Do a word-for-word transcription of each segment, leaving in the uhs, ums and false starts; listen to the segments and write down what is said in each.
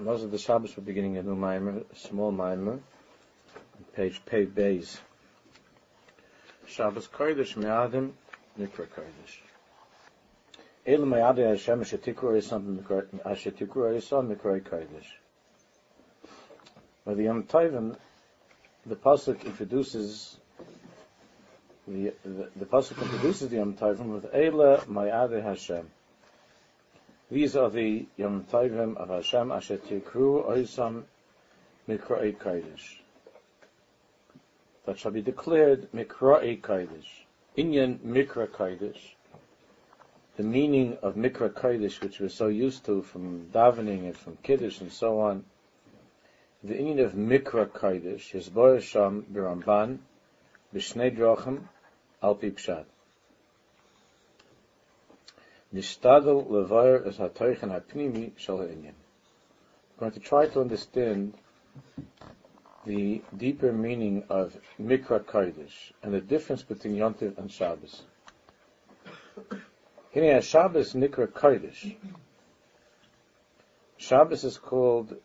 Most of the Shabbos we're beginning a new Maimer, a small Maimer, page Pei Beis. Shabbos Kodesh Me'adim Nikra Kodesh. El Me'adim Hashem Shetikra Yisam Nikra Kodesh. By the Yom Tovim, the pasuk introduces the the, the pasuk introduces the Yom Tovim with Eila Me'adim Hashem. These are the Yom Tovim of Hashem asher tikru oisam mikra'ei kodesh. That shall be declared mikra'ei kodesh. Inyan mikra kodesh. The meaning of mikra kodesh, which we're so used to from davening and from kiddush and so on. The inyan of mikra kodesh is bo Hashem b'ramban b'shnei drachim al pi pshat. Nishtadel levayer es hatoichen hapnimi shel ha'inyan. We're going to try to understand the deeper meaning of Mikra Kodesh and the difference between Yom Tov and Shabbos. Here, Shabbos Nikra Kodesh. Shabbos is called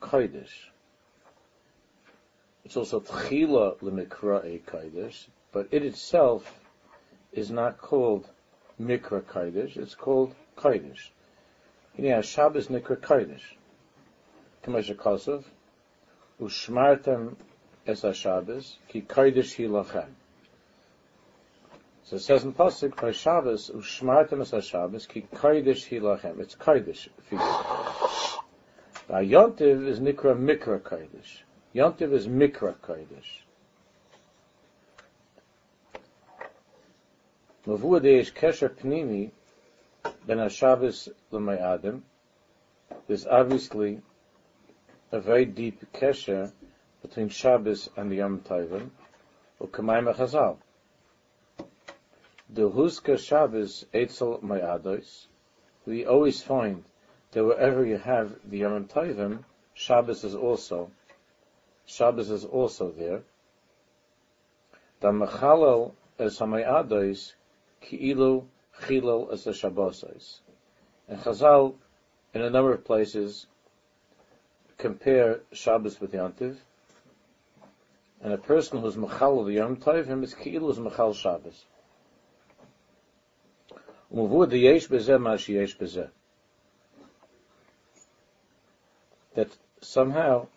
Kodesh. It's also Tchila leMikra'ei Kodesh, but it itself is not called Mikra Kodesh, it's called Kodesh. Yeah, Shabbos Nikra Kodesh. K'moshe Kosov, Ushmartem es HaShabbos, ki Kodesh hi lachem. So it says in Pasuk, by Shabbos, Ushmartem es HaShabbos, ki Kodesh hi lachem. It's Kodesh for you. Now Yom Tov is Nikra Mikra Kodesh. Yom Tov is Mikra Kodesh. Mavua deish kesher pnimi ben HaShabbos l'may'adim. There's obviously a very deep kesher between Shabbos and the Yom Tovim, or K'mayim HaChazal. The Huska Shabbos etzel may'ados. We always find that wherever you have the Yom Tovim, Shabbos is also Shabbos is also there. The mechalel es hamay'ados. Ki'ilu chilul as the Shabbos. And Chazal, in a number of places, compare Shabbos with Yom Tov. And a person who's mechal of the Yom Tov, him is ki'ilu is mechal Shabbos. U'muvu d'yesh b'zeh ma'ashiyesh b'zeh. That somehow,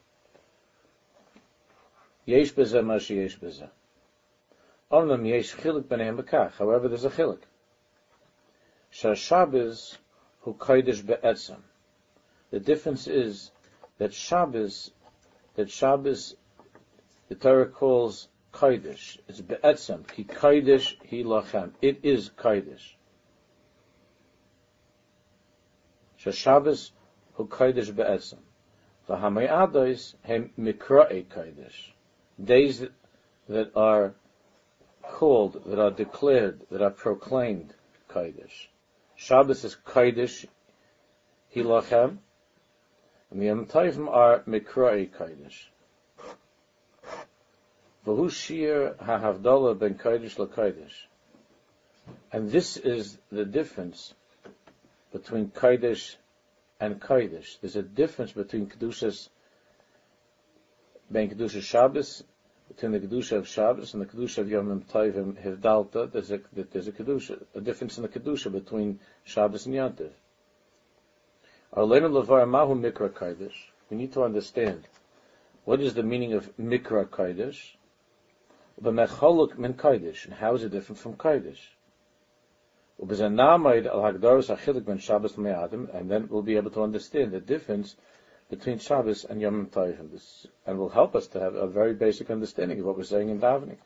yesh b'zeh ma'ashiyesh b'zeh. However, there's a chilik. Shabbos hu kodesh be'etzem. The difference is that Shabbos, that Shabbos, the Torah calls kodesh. It's be'etzem. Ki kodesh hi lachem. It is kodesh. Shabbos hu kodesh be'etzem. V'hamay'ados hem mikra'ei kodesh. Days that are called, that are declared, that are proclaimed Kodesh. Shabbos is Kodesh Hilachem, and the Yom Tovim are Mikra'ei Kodesh. V'hu shir ha'havdalah ben Kodesh leKodesh. And this is the difference between Kodesh and Kodesh. There's a difference between Kedushas, ben Kedushas Shabbos, between the Kedusha of Shabbos and the Kedusha of Yom Tovim Hivdalta, there's a, there's a Kedusha, a difference in the Kedusha between Shabbos and Yom Tov. Arleinu levar mahu Mikra Kodesh. We need to understand what is the meaning of Mikra Kodesh, b'mecholuk min Kodesh, and how is it different from Kodesh? U'b'zenamayd al hagdaros hachilik ben Shabbos me'adim, and then we'll be able to understand the difference between Shabbos and Yom Tovim, and will help us to have a very basic understanding of what we're saying in davening.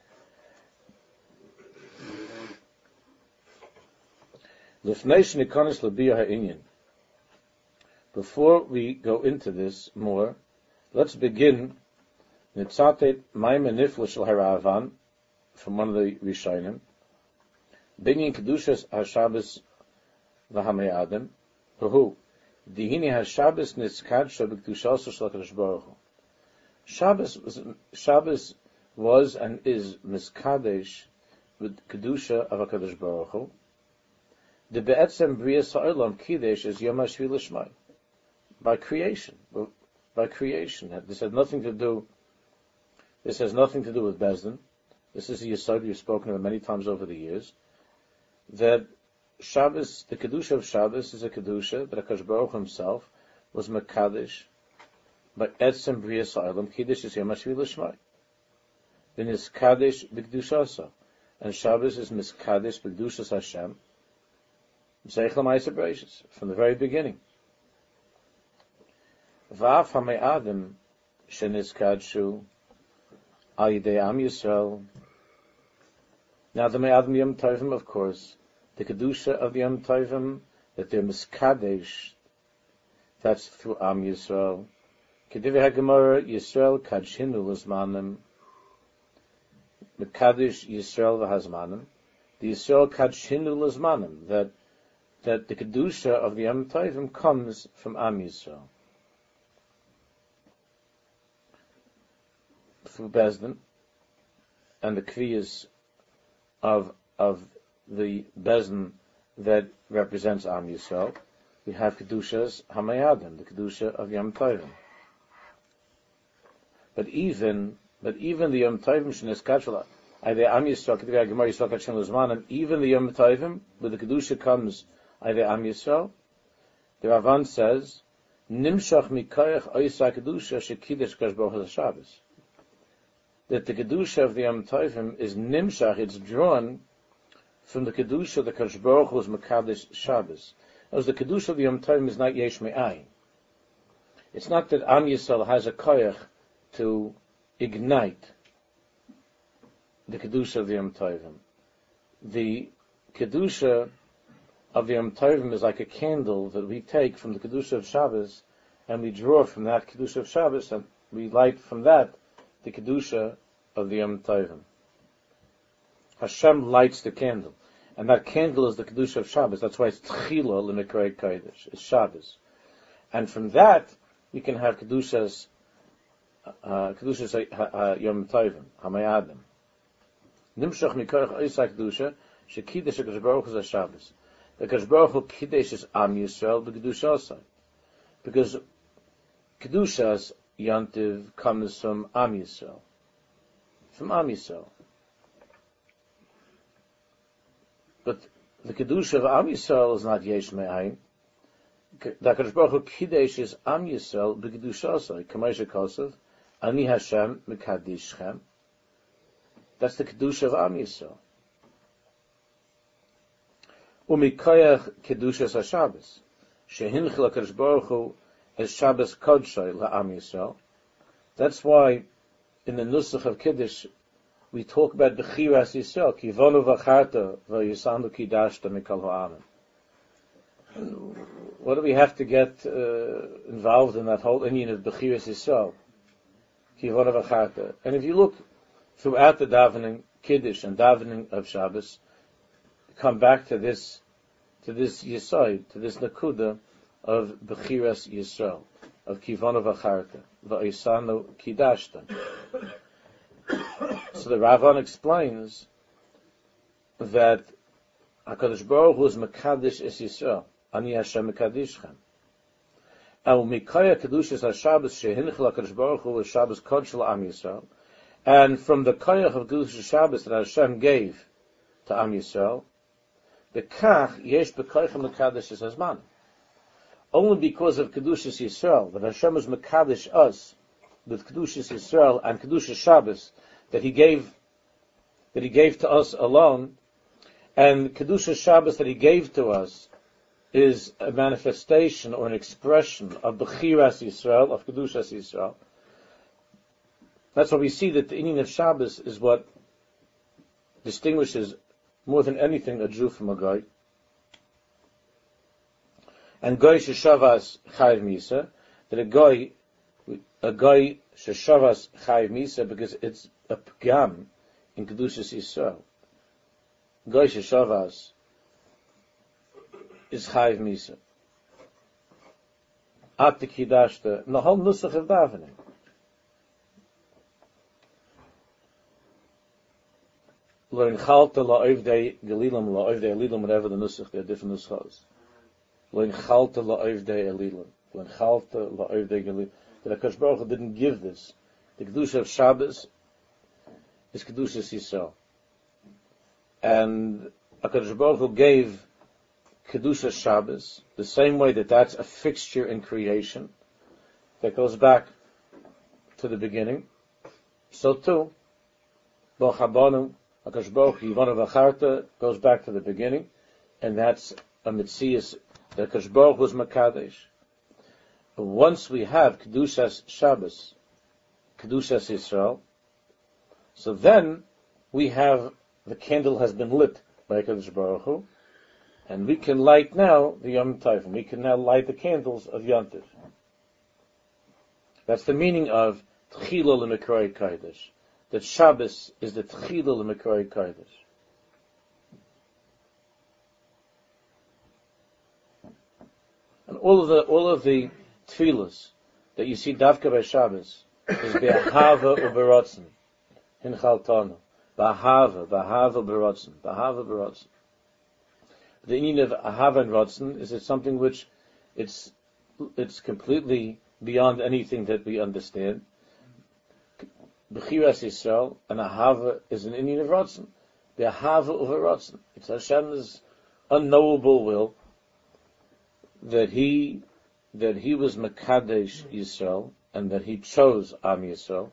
Lifnei shenikonos lebiyah ha'inyan. Before we go into this more, let's begin nitzatet maimer nifla shel Haravan from one of the Rishonim, bringing kedushas haShabbos v'hame'adim, who. Dihini haShabbos nitzkadsha b'kedushaso shel HaKadosh Baruch Hu. Shabbos was, Shabbos was and is miskadesh with kedusha of HaKadosh Baruch Hu. The be'etzem b'rias ha'olam kidesh is Yom HaShvi l'Shmai. by creation. By creation. This has nothing to do. This has nothing to do with Bezdin. This is a yesod you've spoken about many times over the years. That Shabbos, the kedusha of Shabbos, is a kedusha that HaKadosh Baruch Himself was mekadesh. But etzem b'rias ha'olam kiddush is yom hashvi l'shmai. Then is kadesh b'kedushasa, and Shabbos is miskadesh b'kedushas Hashem. Zeich l'maisa b'reishis from the very beginning. Va'af ha'me'adim sheniskadshu al yidei am Yisrael. Now the me'adim yom tovim, of course, the kedusha of yom tovim, that they're miskadesh. That's through am Yisrael. Kedivi HaGemara, Yisrael kadshinu l'zmanim. Mekadesh Yisrael v'hazmanim. The Yisrael kadshinu l'zmanim. That that the kedusha of the Yom Tovim comes from Am Yisrael. Through Bezdin and the kviyas of of the Bezdin that represents Am Yisrael, we have kedushas hamayadim, the kedusha of Yom Tovim. But even, but even the Yom Tovim sheniskadshel alidei Am Yisrael, k'divrei HaGemara Yisrael kadshinu l'zmanim, even the Yom Tovim, where the kedusha comes alidei Am Yisrael, the Ravan says, nimshach mikoyach oisa kedusha shekidesh HaKadosh Baruch Hu Shabbos. That the kedusha of the Yom Tovim is nimshach, it's drawn from the kedusha that HaKadosh Baruch Hu was mekadesh Shabbos. As the kedusha of the Yom Tovim is not yesh me'ayin. It's not that Am Yisrael has a koyach to ignite the kedusha of the Yom Tovim. The kedusha of the Yom Tovim is like a candle that we take from the kedusha of Shabbos, and we draw from that kedusha of Shabbos, and we light from that the kedusha of the Yom Tovim. Hashem lights the candle, and that candle is the kedusha of Shabbos. That's why it's Tchila l'Mikrei Kodesh. It's Shabbos, and from that we can have kedushas. Uh, Kedushas Yom Tovim, Hamayadim. Nimshach Mikorach Oisa Kedusha, Shekidesh HaKadosh Baruch Hu Shabbos. The HaKadosh Baruch Hu Kidesh is Am Yisrael, the Kedushas. Because Kedushas Yontiv comes from Am Yisrael. From Am Yisrael. But the Kedusha of Am Yisrael is not Yesh Me'ayin. The HaKadosh Baruch Hu Kidesh is Am Yisrael, the Kedushas. Kamei Shekosav. Ani Hashem Mekadishchem. That's the kedusha of Am Yisrael. Umikoyach kedushas haShabbos, shehinchil HaKadosh Baruch Hu es Shabbos Kodshay laAm Yisrael. That's why in the nusach of Kiddush we talk about b'chiras Yisrael, ki vonu v'charta v'yisanu kidashta mikol ha'amim. What do we have to get uh, involved in that whole Indian of b'chiras Yisrael? And if you look throughout the davening Kiddush and davening of Shabbos, come back to this, to this yesod, to this nakuda of b'chiras Yisrael, of kivonu v'charta v'oisanu kidashta. So the Ravan explains that Hakadosh Baruch Hu is mekadesh es Yisrael, ani Hashem mekadishchem. And from the koyach of Kedushas Shabbos that Hashem gave to Am Yisrael, the kach yesh b'koychem mekadesh es hazman. Only because of Kedushas Yisrael, that Hashem is mekadesh us with Kedushas Yisrael and Kedushas Shabbos that He gave, that He gave to us alone, and Kedushas Shabbos that He gave to us is a manifestation or an expression of B'chiras Yisrael, of Kedushas Yisrael. That's why we see that the inyan of Shabbos is what distinguishes more than anything a Jew from a Goy. And Goy sheshavas chayiv misa, that a Goy, a Goy sheshavas chayiv misa, because it's a pgam in Kedushas Yisrael. Goy sheshavas is Chayiv Misa. At the Kidashta, and the whole Nusach of Davening. L'Inchalta La'Ovdei Gelilim, La'Ovdei Elilim, whatever the Nusach, there are different Nuschos. L'Inchalta La'Ovdei Elilim. that HaKadosh Baruch Hu didn't give this. The Kedusha of Shabbos is Kedusha Yisrael. And HaKadosh Baruch Hu gave Kedusha Shabbos the same way that that's a fixture in creation that goes back to the beginning. So too, Bo Chabonu, HaKadosh Baruch Hu, Yivonu V'Acharta goes back to the beginning, and that's a Metzias that HaKadosh Baruch Hu was Makadesh. Once we have Kedusha Shabbos, Kedusha Yisrael, so then we have the candle has been lit by HaKadosh Baruch Hu, and we can light now the Yom Tov. We can now light the candles of Yom Tov. That's the meaning of Tchila L'Mikroi Kodesh. That Shabbos is the Tchila L'Mikroi Kodesh. And all of the all of the tefillas that you see Davka by Shabbos is B'ahava U'B'Rotzen, Hinchaltonu, B'ahava, B'ahava B'Rotzen, B'ahava B'Rotzen. The meaning of Ahava and Rotzen is it's something which it's it's completely beyond anything that we understand. B'chiras Yisrael and Ahava is an meaning of Rotzen. The Ahava of Rotzen. It's Hashem's unknowable will that he that he was Mekadesh Yisrael and that he chose Am Yisrael.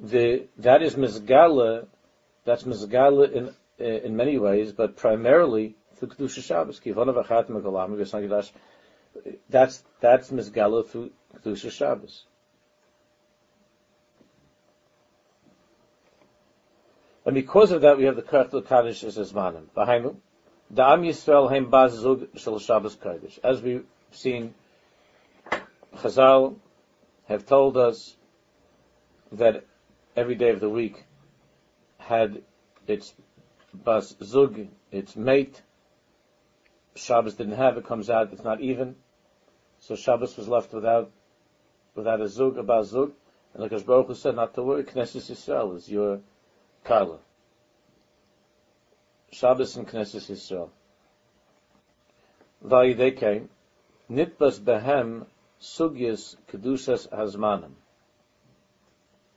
The that is Mizgala. That's Mizgala in. in many ways, but primarily through Kedusha Shabbos. That's, that's Mizgala through Kedusha Shabbos. And because of that, we have the Kartel Kaddish as Zmanim. V'hainu, Da'am Yisrael heim baz zug shel Shabbos Kaddish. As we've seen, Chazal have told us that every day of the week had its Bas Zug, its mate. Shabbos didn't have it, comes out, it's not even. So Shabbos was left without without a Zug, a Bas Zug. And like HaKadosh Baruch Hu said, not to worry, Knesset Yisrael is your Kala. Shabbos and Knesset Yisrael. Vayideke, Nitbas Behem, Sugyas, Kedushas Hazmanim.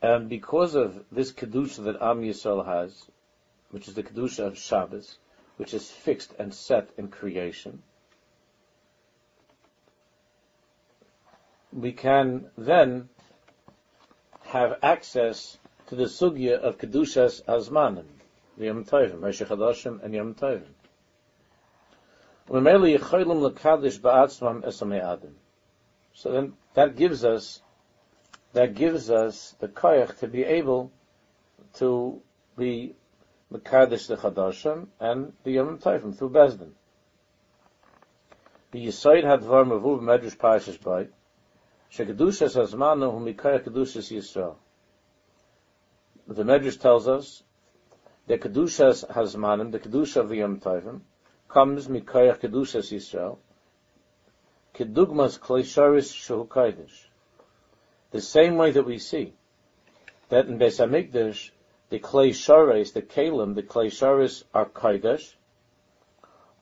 And because of this Kedusha that Am Yisrael has, which is the Kedusha of Shabbos, which is fixed and set in creation, we can then have access to the Sugya of Kedushas Hazmanim, the Yom Tovim, Rosh Chodeshim and Yom Tovim. U'memela yicholim l'kadosh ba'atzmam es hame'adim. So then that gives us, that gives us the koyach to be able to be the Kaddish, the Chadashim, and the Yom Tovim through Bezdin. The Yisoid Hadvar Mavu Medrash Parshas Beit, Shekedushas Hazmanu Hu Mikayach Kedushas Yisrael. The Medrash tells us that Kedushas Hazmanim, the Kedusha of the Yom Tovim, comes Mikayach Kedushas Yisrael, Kedugmas Kleisharis Shehu Kodesh. The same way that we see that in Beis Hamikdash, the clay shares, the kalim, the clay shares are kodesh,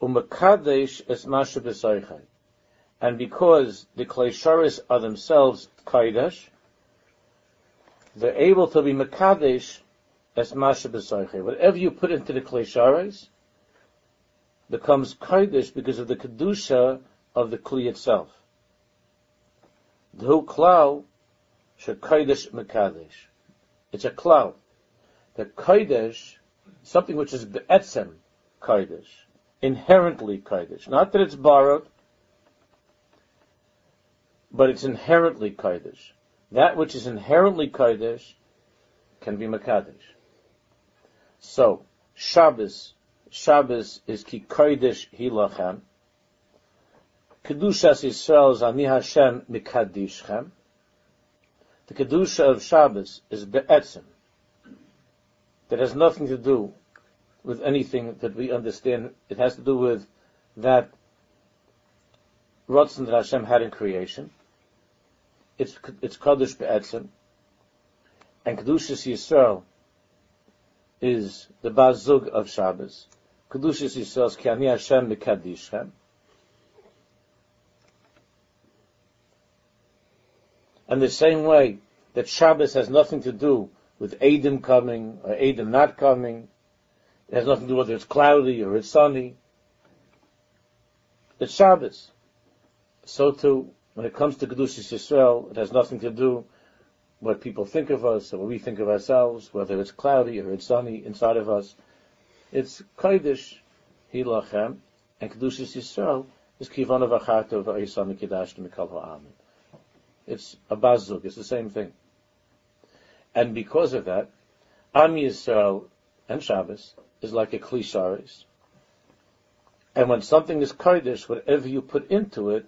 umakadesh is masha b'soichay, and because the clay shares are themselves kodesh, they're able to be makadesh as masha b'soichay. Whatever you put into the clay shares becomes kodesh because of the kedusha of the kli itself. Dhu klau she kodesh makadesh. It's a klau. The Kodesh, something which is Be'etzem Kodesh, inherently Kodesh. Not that it's borrowed, but it's inherently Kodesh. That which is inherently Kodesh can be Makadesh. So, Shabbos, Shabbos is Ki Kodesh Hilachem. Kedushas Yisrael is Ani Hashem Mikadishchem. The Kedusha of Shabbos is Be'etzem. That has nothing to do with anything that we understand. It has to do with that Ratzon that Hashem had in creation. It's it's Kodesh Be'etzem, and Kedushas Yisrael is the Bazug of Shabbos. Kedushas Yisrael is Ki Ani Hashem Mekaddishchem. And the same way that Shabbos has nothing to do with Edom coming or Edom not coming. It has nothing to do whether it's cloudy or it's sunny. It's Shabbos. So too, when it comes to Kedushas Yisrael, it has nothing to do what people think of us or what we think of ourselves, whether it's cloudy or it's sunny inside of us. It's Kodesh Hilachem, and Kedushas Yisrael is Kivana V'Acharta V'Ayisam K'dash Mikal Ha'amin. It's a bazuk. It's the same thing. And because of that, Am Yisrael and Shabbos is like a kli sharis. And when something is kodesh, whatever you put into it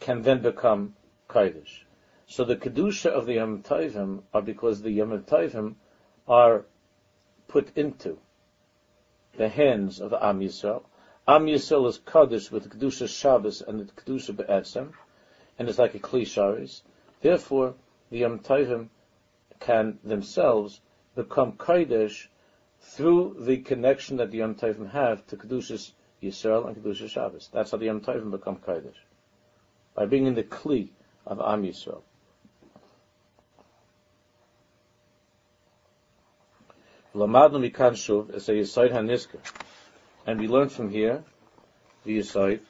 can then become kodesh. So the kedusha of the Yom Tovim are because the Yom Tovim are put into the hands of Am Yisrael. Am Yisrael is kodesh with the kedusha Shabbos and the kedusha be'etzem, and it's like a kli sharis. Therefore, the Yom Tovim can themselves become kodesh through the connection that the Yom Tovim have to Kedushas Yisrael and Kedushas Shabbos. That's how the Yom Tovim become kodesh, by being in the kli of Am Yisrael. Lamadnu mikan shuv es a yesod haniska, and we learn from here the yesod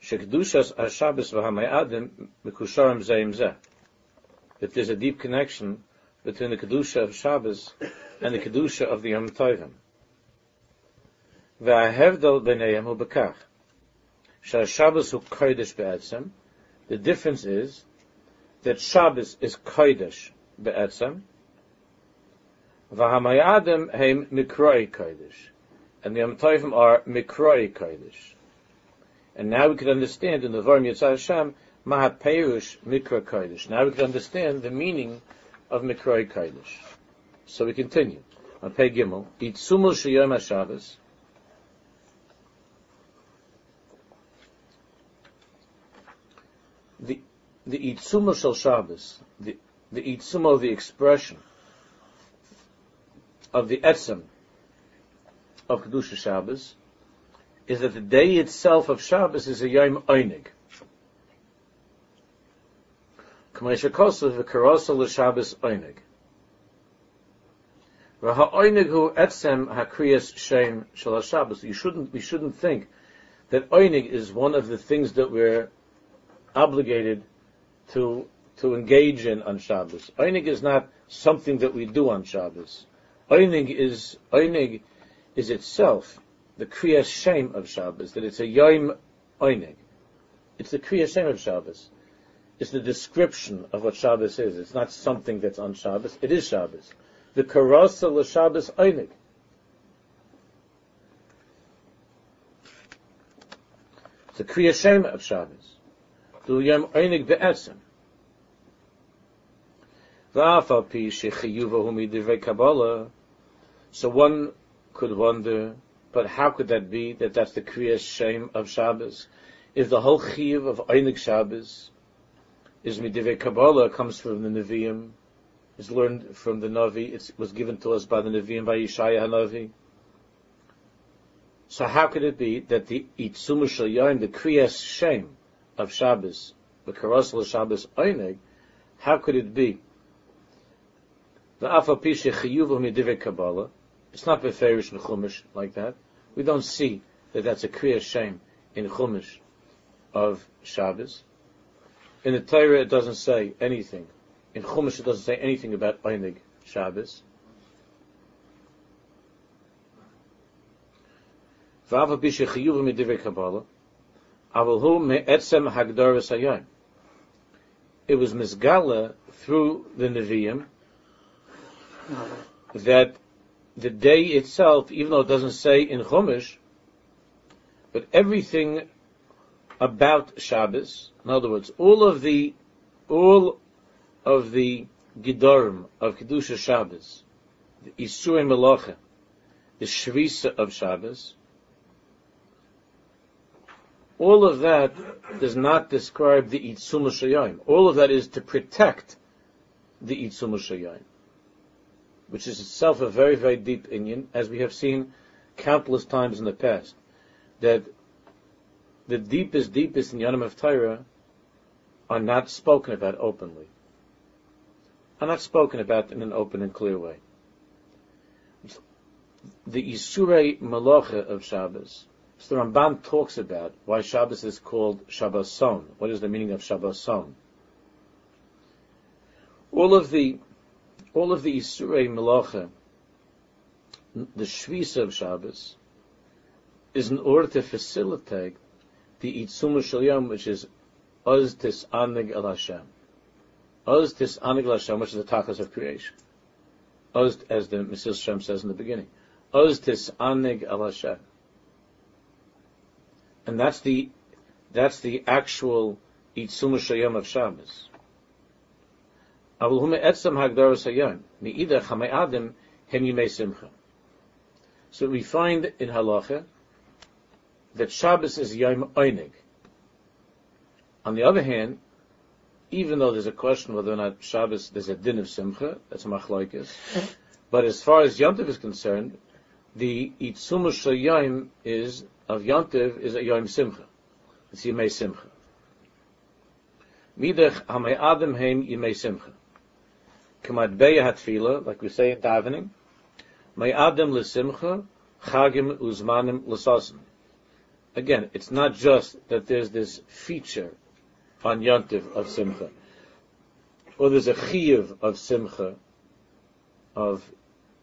shekedushas haShabbos v'hame'adim mikusharim zeim zeh. That there's a deep connection between the kedusha of Shabbos and the kedusha of the Yom Tovim. V'ahevdal b'neihem hu b'kach, she'Shabbos hu kodesh be'etzem. The difference is that Shabbos is kodesh be'etzem, v'hamayadem heim mikroi kodesh, and the Yom Tovim are mikroi kodesh. And now we can understand in the Dvarim Yitzhak Hashem Maha Peirush Mikra Kodesh. Now we can understand the meaning of Mikroi Kodesh. So we continue on Pei Gimel. Itzumul Sheyom HaShabbos. The the Itzumul Shel Shabbos, the the Itzumul, the expression of the Etzem of Kedusha Shabbos, is that the day itself of Shabbos is a Yom Oinig. K'mesha kosav v'karosa l'Shabbos oinig. V'ha oinig hu etzem ha'kriyas shem shel Shabbos. You shouldn't, we shouldn't think that oinig is one of the things that we're obligated to to engage in on Shabbos. Oinig is not something that we do on Shabbos. Oinig is oinig is itself the kriyas shem of Shabbos. That it's a yom oinig. It's the kriyas shem of Shabbos. It's the description of what Shabbos is. It's not something that's on Shabbos. It is Shabbos. The karosa l'Shabbos oinig. It's the kriya shema of Shabbos. Du yom oinig be'etzem. V'af al pi shechiyuvahu midivrei Kabbalah. So one could wonder, but how could that be that that's the kriya shema of Shabbos? Is the whole chiyuv of oinig Shabbos is Midivrei Kabbalah, comes from the Nevi'im, is learned from the Navi, it was given to us by the Nevi'im, by Yeshaya HaNavi. So how could it be that the Itzumu Shel Yom, the Kriyas Shem of Shabbos, the Karosel Shabbos Oineg, how could it be? The Afal Pi Shechiyuvu Midivrei Kabbalah, it's not beferish in Chumash like that. We don't see that that's a Kriyas Shem in Chumash of Shabbos. In the Torah, it doesn't say anything. In Chumash, it doesn't say anything about Einig Shabbos. V'av b'sheh chiyuv midivrei Kabbalah, aval hu me'etzem hagdaras hayom. It was misgala through the Nevi'im that the day itself, even though it doesn't say in Chumash, but everything about Shabbos, in other words, all of the all of the Gedorim of Kedusha Shabbos, the Isurei Melacha, the Shrisa of Shabbos, all of that does not describe the Itzum Shayim. All of that is to protect the Itzum Shayim, which is itself a very, very deep inyan, as we have seen countless times in the past, that the deepest, deepest in Yom of Torah are not spoken about openly, are not spoken about in an open and clear way. The Isurei Melacha of Shabbos, so the Ramban talks about why Shabbos is called Shabboson. What is the meaning of Shabboson? All of the, all of the Isurei Melacha, the Shvisa of Shabbos, is in order to facilitate the Itzum Shel Yom, which is Oz Tisanig El Hashem. Oz Tisanig El Hashem, which is the Tachlis of creation. Oz, as the Mesil Shem says in the beginning, Oz Tisanig El Hashem. And that's the, that's the actual Itzum Shel Yom of Shabbos. Avul Hume Etzem Hagdaras Hayom, Me'ida Chamei Adam Hem Yimei Simcha. So we find in Halacha that Shabbos is Yom Oinig. On the other hand, even though there's a question whether or not Shabbos, there's a din of Simcha, that's a machlokes, but as far as Yom Tov is concerned, the Itzum Shel Yom is, of Yom Tov is a Yom Simcha. It's Yimei Simcha. Midach Hamei Adam Heim Yimei Simcha. Kamad Beya Hatfila, like we say in davening, May'adam l'simcha, chagim uzmanim l'sasim. Again, it's not just that there's this feature on Yom Tov of simcha, or there's a chiyuv of simcha, of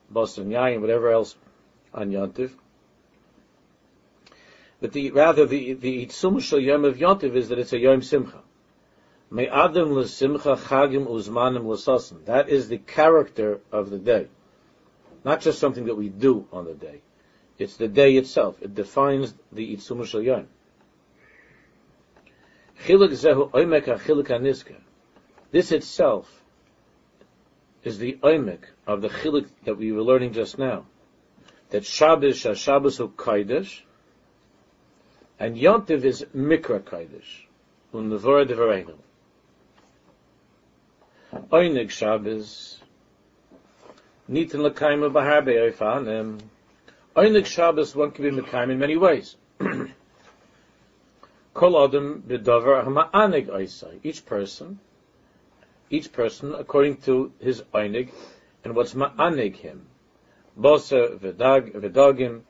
basan yayin, whatever else on Yom Tov. But the, rather, the, the itzum shel yom of Yom Tov is that it's a yom simcha. May'adam l'simcha, chagim uzmanim l'sasim. That is the character of the day. Not just something that we do on the day. It's the day itself. It defines the Itzum Shel Yom. Chiluk zehu oimek ha-chiluk ha-niska. This itself is the oimek of the chiluk that we were learning just now. That Shabbos, Shabbos hu kodesh, and Yom Tov is mikra kodesh, un nevorah devareinu. Oinek Shabbos, Nitin l'kaima b'harbe oifanim. Oinig Shabbos, one can be l'kaim in many ways. Kol adam b'dover ha'ma'anig oisai. Each person, each person according to his oinig and what's ma'anig him. Bosa v'dag v'dagim,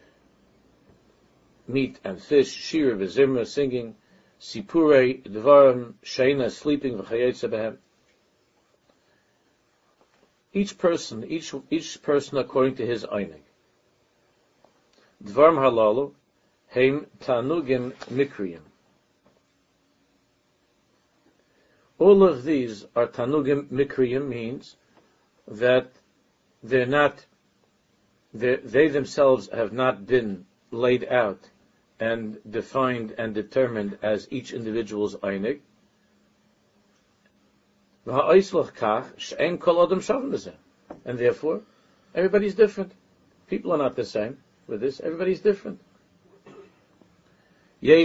meat and fish. Shira v'zimra, singing. Sipurei dvarim, sheina, sleeping, v'chayetze b'hem. Each person, each each person according to his einig. Dvarm halalu, heim tanugim mikriyim. All of these are tanugim mikriyim, means that they're not, they're, they themselves have not been laid out and defined and determined as each individual's einig. And therefore, everybody's different. People are not the same with this. Everybody's different. There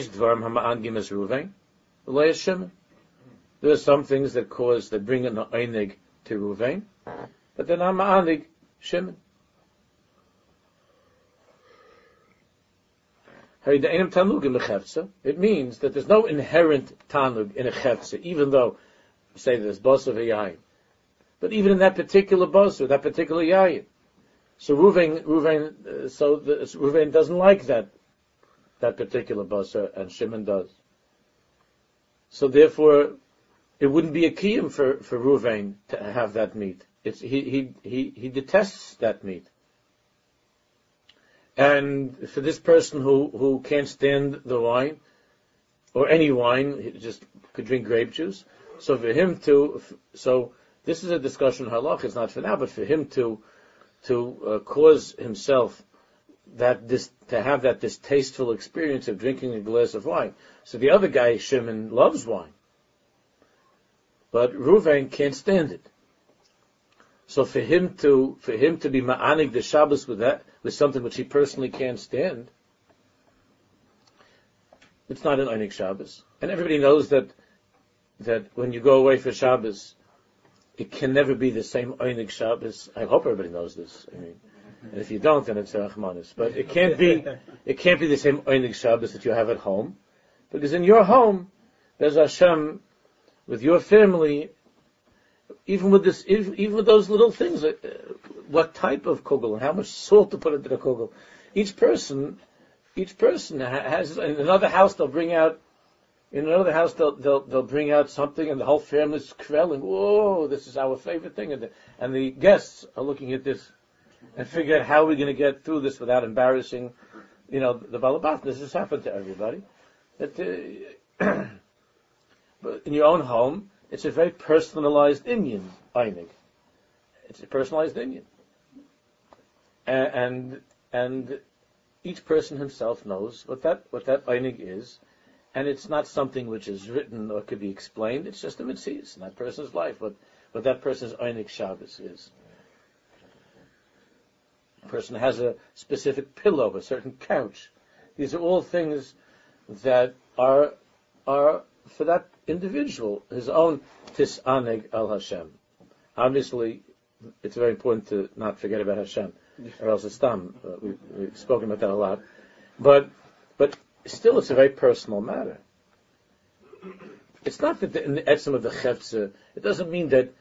are some things that cause, that bring an einig to Ruvain, but they're not ma'anig Shimon. It means that there's no inherent tanug in a chefza, even though say this, boss of a yayin. But even in that particular boss, or that particular yayin. So Ruvain, Ruvain, uh, so the, Ruvain doesn't like that, that particular boss, and Shimon does. So therefore, it wouldn't be a kiyum for, for Ruvain to have that meat. It's, he, he, he, he detests that meat. And for this person who, who can't stand the wine, or any wine, he just could drink grape juice, so for him to, so this is a discussion in halach, it's not for now, but for him to to uh, cause himself that dis, to have that distasteful experience of drinking a glass of wine. So the other guy, Shimon, loves wine, but Ruvain can't stand it. So for him to for him to be ma'anig the Shabbos with that with something which he personally can't stand, it's not an einig Shabbos, and everybody knows that. That when you go away for Shabbos, it can never be the same Einig Shabbos. I hope everybody knows this. I mean, and if you don't, then it's Rachmanis. But it can't be, it can't be the same Einig Shabbos that you have at home, because in your home there's Hashem with your family, even with this, even, even with those little things, uh, what type of kugel and how much salt to put into the kugel. Each person, each person ha- has. In another house, they'll bring out. In another house, they'll they'll they'll bring out something, and the whole family's crelling. Whoa, this is our favorite thing, and the, and the guests are looking at this and figure out how we're going to get through this without embarrassing, you know, the balabat. This has happened to everybody. That, uh, but in your own home, it's a very personalized Indian, I think. It's a personalized Indian. And, and, and each person himself knows what that, what that einig is, and it's not something which is written or could be explained. It's just a mitzvah in that person's life, what, what that person's einig Shabbos is. A person has a specific pillow, a certain couch. These are all things that are, are for that individual, his own tisaneg al Hashem. Obviously, it's very important to not forget about Hashem, or else it's tam. We've, we've spoken about that a lot, but but still, it's a very personal matter. It's not that the, in the etzim of the chefza, it doesn't mean that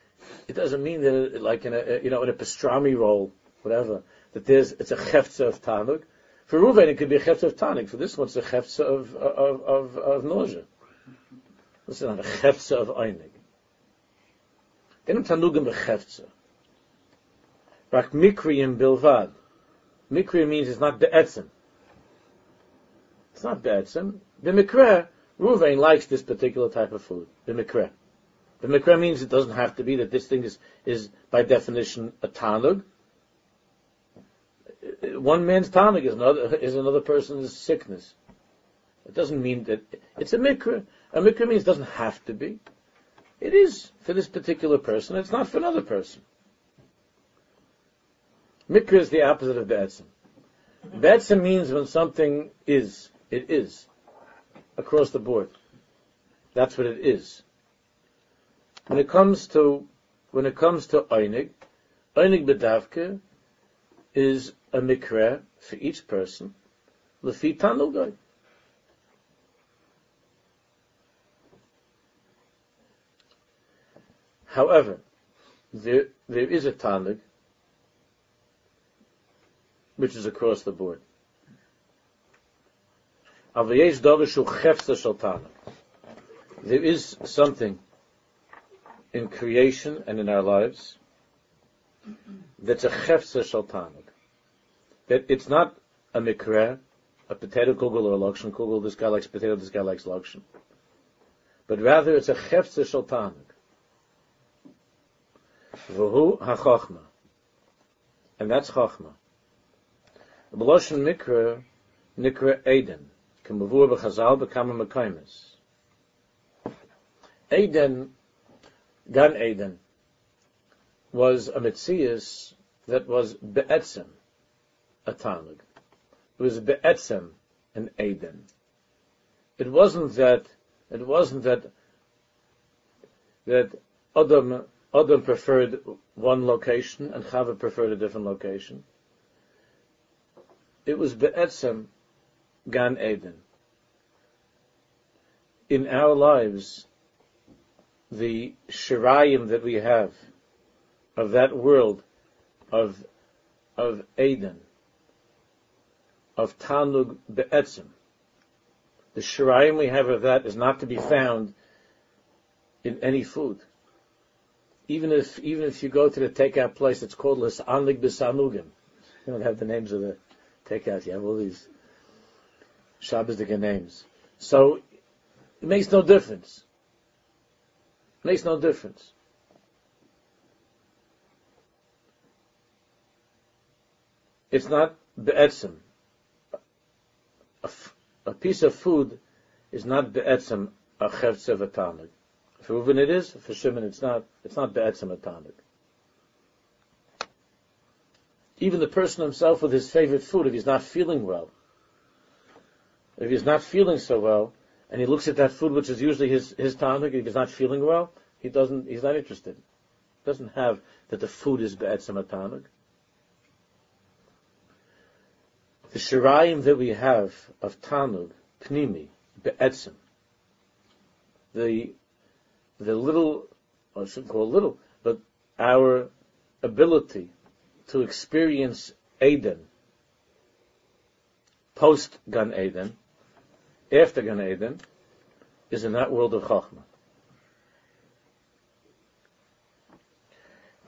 it doesn't mean that like in a you know in a pastrami roll, whatever, that there's it's a chefza of tanug. For Reuven, it could be a chefza of tanug. For this one, it's a chefza of of of, of nausea. This is not a chefza of einig. Then tanugim bechefza. Rak mikriyim bilvad. Mikriyim means it's not be'etzim. It's not be'etzim. B'mikreh, Reuven likes this particular type of food. B'mikreh. B'mikreh means it doesn't have to be that this thing is, is by definition a tanug. One man's tanug is another, is another person's sickness. It doesn't mean that it's a mikra. A mikra means it doesn't have to be. It is for this particular person. It's not for another person. Mikra is the opposite of be'etzim. Be'etzim means when something is, it is, across the board. That's what it is. When it comes to when it comes to einig, einig bedavke is a mikra for each person. Lefi tanugay. However, there there is a tanug which is across the board. There is something in creation and in our lives that's a chefza shel tanug. That it's not a mikra, a potato kugel or a lakshan kugel. This guy likes potato. This guy likes lakshan. But rather, it's a chefza shel tanug. V'hu ha-chochma. And that's chochma. B'loshen mikra, nikra Eden. K'mavur b'chazal b'kama m'kaimis. Eden, Gan Eden, was a metzias that was be'etzem, a tanug. It was be'etzem an Eden. It wasn't that, it wasn't that, that Adam Adam preferred one location and Chava preferred a different location. It was be'etzem Gan Eden. In our lives, the shirayim that we have of that world, of of Eden, of Tanug be'etzem, the shirayim we have of that is not to be found in any food. Even if even if you go to the takeout place, it's called L'Sanlig B'Sanugim. You don't have the names of the takeouts. You have all these Shabbosdika names. So it makes no difference. It makes no difference. It's not be'etzim. A, a piece of food is not be'etzim a chevtsev a tanug. For Reuven it is, for Shimon it's not, it's not be'etzem a tanug. Even the person himself with his favorite food, if he's not feeling well, if he's not feeling so well, and he looks at that food which is usually his, his tanug, if he's not feeling well, he doesn't, he's not interested. He doesn't have that the food is be'etzem a tanug. The shirayim that we have of tanug, pnimi, be'etzem, the the little, I shouldn't call it little, but our ability to experience Eden, post Gan Eden, after Gan Eden, is in that world of Chachma.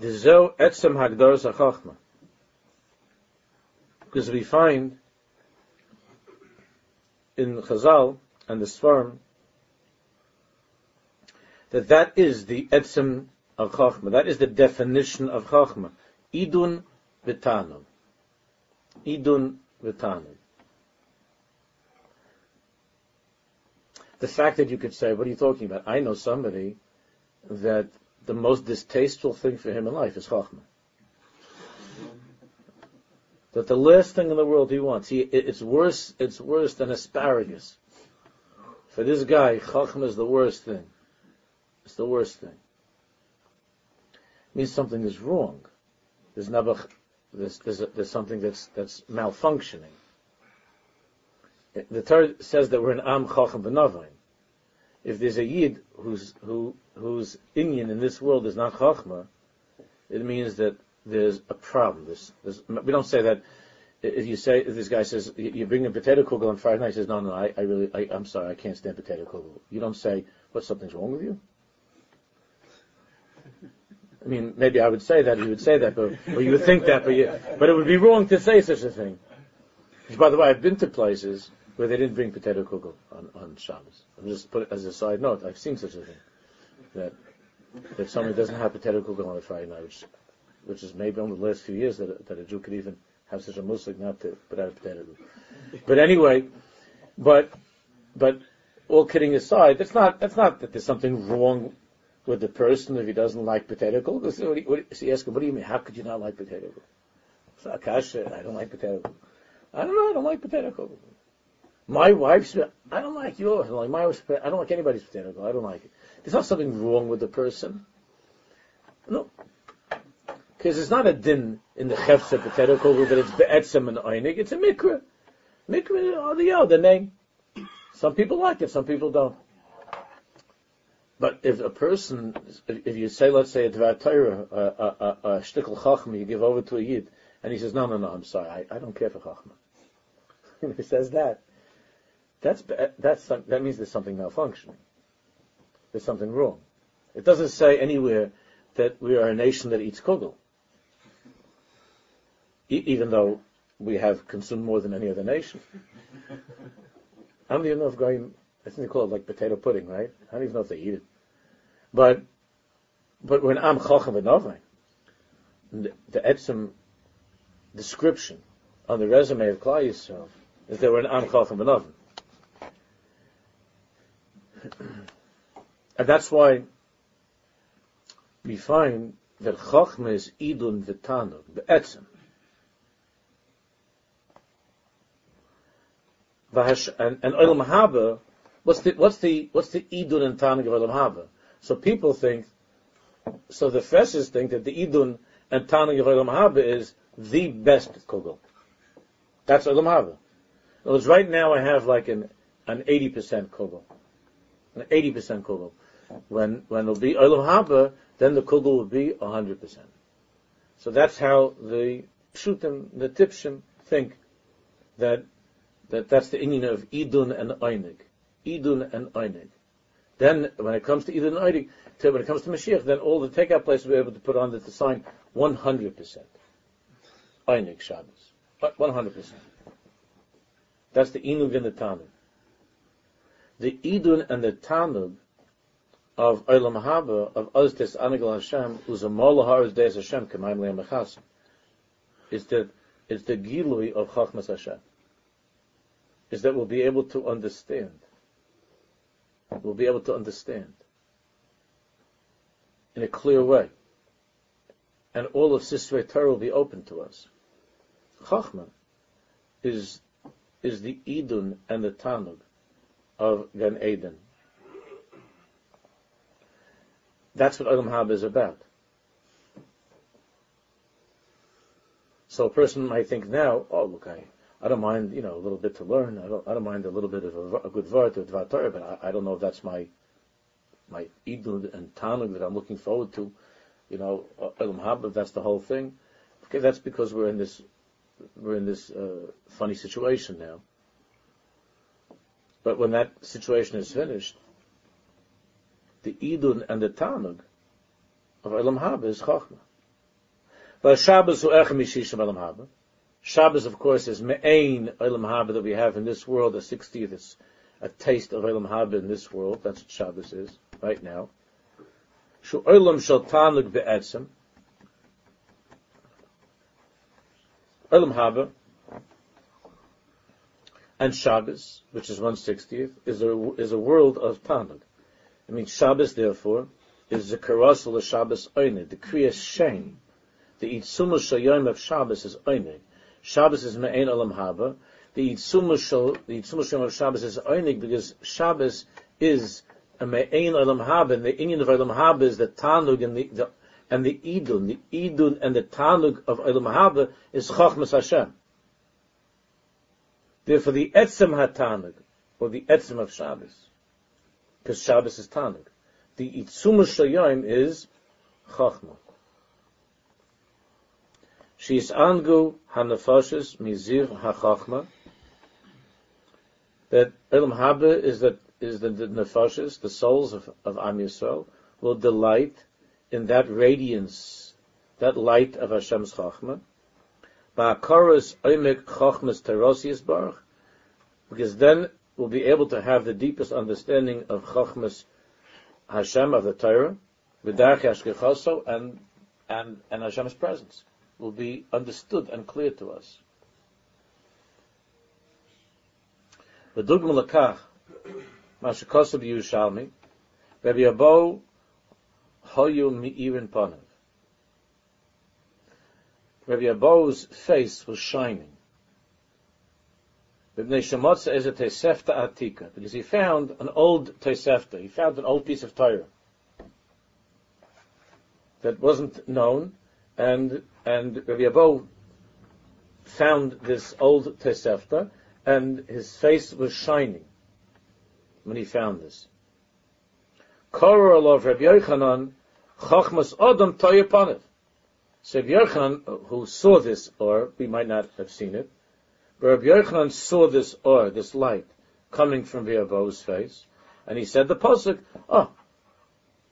Dizo etzem hagdor za Chachma. Because we find in Chazal and the Sfarim that that is the etzem of Chachma. That is the definition of Chachma. Idun v'tanum. Idun v'tanum. The fact that you could say, what are you talking about? I know somebody that the most distasteful thing for him in life is Chachma. That the last thing in the world he wants, he, it's worse It's worse than asparagus. For this guy, Chachma is the worst thing. It's the worst thing. It means something is wrong. There's, nabach, there's, there's, there's something that's, that's malfunctioning. The Torah says that we're an Am Chacham B'Navaim. If there's a Yid whose who, whose inyan in this world is not Chachma, it means that there's a problem. There's, there's, we don't say that. If you say, if this guy says, you bring a potato kugel on Friday night, he says, no, no, I, I really, I, I'm sorry, I can't stand potato kugel. You don't say, what, something's wrong with you? I mean, maybe I would say that, you would say that, but, or you would think that, but, you, but it would be wrong to say such a thing. Which, by the way, I've been to places where they didn't bring potato kugel on, on Shabbos. I'm just put it as a side note. I've seen such a thing. That that somebody doesn't have potato kugel on a Friday night, which, which is maybe only the last few years that a, that a Jew could even have such a muslig not to put out a potato kugel. But anyway, but but all kidding aside, that's not that's not that there's something wrong with the person if he doesn't like potato kugel. So, what, what, so you ask him, what do you mean? How could you not like potato kugel? So Akasha, I don't like potato kugel. I don't know, I don't like potato kugel. My wife's, I don't like yours, I don't like my wife's, I don't like anybody's potato kugel, I don't like it. There's not something wrong with the person. No. Because it's not a din in the chefsa potato kugel that it's be'etzem and oinig, it's a mikra. Mikra, or the other name. Some people like it, some people don't. But if a person, if you say, let's say, a Dvar Torah, a, a, a, a shtickl chachma, you give over to a yid, and he says, no, no, no, I'm sorry, I, I don't care for chachma. And he says that. That's, that's, that means there's something malfunctioning. There's something wrong. It doesn't say anywhere that we are a nation that eats kugel. E- even though we have consumed more than any other nation. I don't even know if going, I think they call it like potato pudding, right? I don't even know if they eat it. But, but when Am Chacham B'Navaim, the, the Etzem description on the resume of Klal Yisrael is that we're an Am Chacham B'Navaim. And that's why we find that Chachma is Idun V'Tanug, B'etzem. And, and Olam Haba, what's the, what's the, what's the Idun and Tanug of Olam Haba? So people think, so the Fesses think that the Idun and Tanug of Olam Haba is the best kugel. That's Olam Haba. In other words, right now I have like an, an eighty percent kugel. eighty percent kugel. When when it'll be Olam Haba, then the kugel will be one hundred percent. So that's how the Pshutim, the Tipshim, think that that that's the inyan of Idun and Einig. Idun and Einig. Then when it comes to Idun and Einig, to, when it comes to Mashiach, then all the takeout places will be able to put on the sign one hundred percent. Einig Shabbos. one hundred percent. That's the Inug and the Tanug. The Idun and the Tanug of Olam Haba, of Oz Tes Anagel Hashem, Uzamol Ha'arz Deis Hashem, K'mayim Le'am Echasem, is that it's the Gilui of Chachmas Hashem. Is that we'll be able to understand. We'll be able to understand in a clear way. And all of Sisrei Torah will be open to us. Chachma is, is the Idun and the Tanug of Gan Eden. That's what Olam Haba is about. So a person might think now, oh look, I, I don't mind, you know, a little bit to learn. I don't, I don't mind a little bit of a, a good Vart or Dvar Torah, but I, I don't know if that's my my Idud and Tanug that I'm looking forward to, you know, Olam Haba, that's the whole thing. Okay, that's because we're in this, we're in this uh, funny situation now. But when that situation is finished, the Idun and the Tanug of Olam Haba is Chochmah. But Shabbos hu ech mishish of Olam Haba. Shabbos, of course, is me'ain Olam Haba that we have in this world. The sixtieth is a taste of Olam Haba in this world. That's what Shabbos is right now. Shu Olam shel Tanug be'etzem. Olam Haba and Shabbos, which is one sixtieth, is a, is a world of Tanug. I mean, Shabbos, therefore, is the Karasal of Shabbos Oinid, the Kriyas Shem. The Itzumus Shal Yom of Shabbos is Oinig. Shabbos is Me'en Olam Haba. The Itzumus Shal, the Itzumus Shal Yom of Shabbos is Oinig because Shabbos is a Me'en Olam Haba, and the Inyan of Olam Haba is the Tanug and the, the and the Idun. The Idun and the Tanug of Olam Haba is Chochmas Hashem. Therefore, the Etzem HaTanug, or the Etzem of Shabbos, because Shabbos is Tanug. The Itzumus Shal Yom is Chochmah. She is angu hanafashes mizir hachachma. That Olam Haba is that is that the nefashes, the souls of of Am Yisrael, will delight in that radiance, that light of Hashem's chachma. Ba'akaros oimek chachmas terosius baruch, because then we'll be able to have the deepest understanding of chachmas Hashem, of the Torah, v'darche hashgachaso, and and and Hashem's presence will be understood and clear to us. V'dugma l'kach, mashikosu b'Yerushalmi, Rabbi Abo hoyu mi'irin panav. Rabbi Abo's face was shining. B'nei shemotza is a tesefta atika, because he found an old tesefta, he found an old piece of Torah that wasn't known, and And Rabbi Abo found this old Tosefta, and his face was shining when he found this. Koror alav Rabbi Yochanan, Chachmas Adam Toyer Panav. So Rabbi Yochanan, who saw this or, we might not have seen it, but Rabbi Yochanan saw this or, this light, coming from Rabbi Abo's face, and he said the pasuk, oh,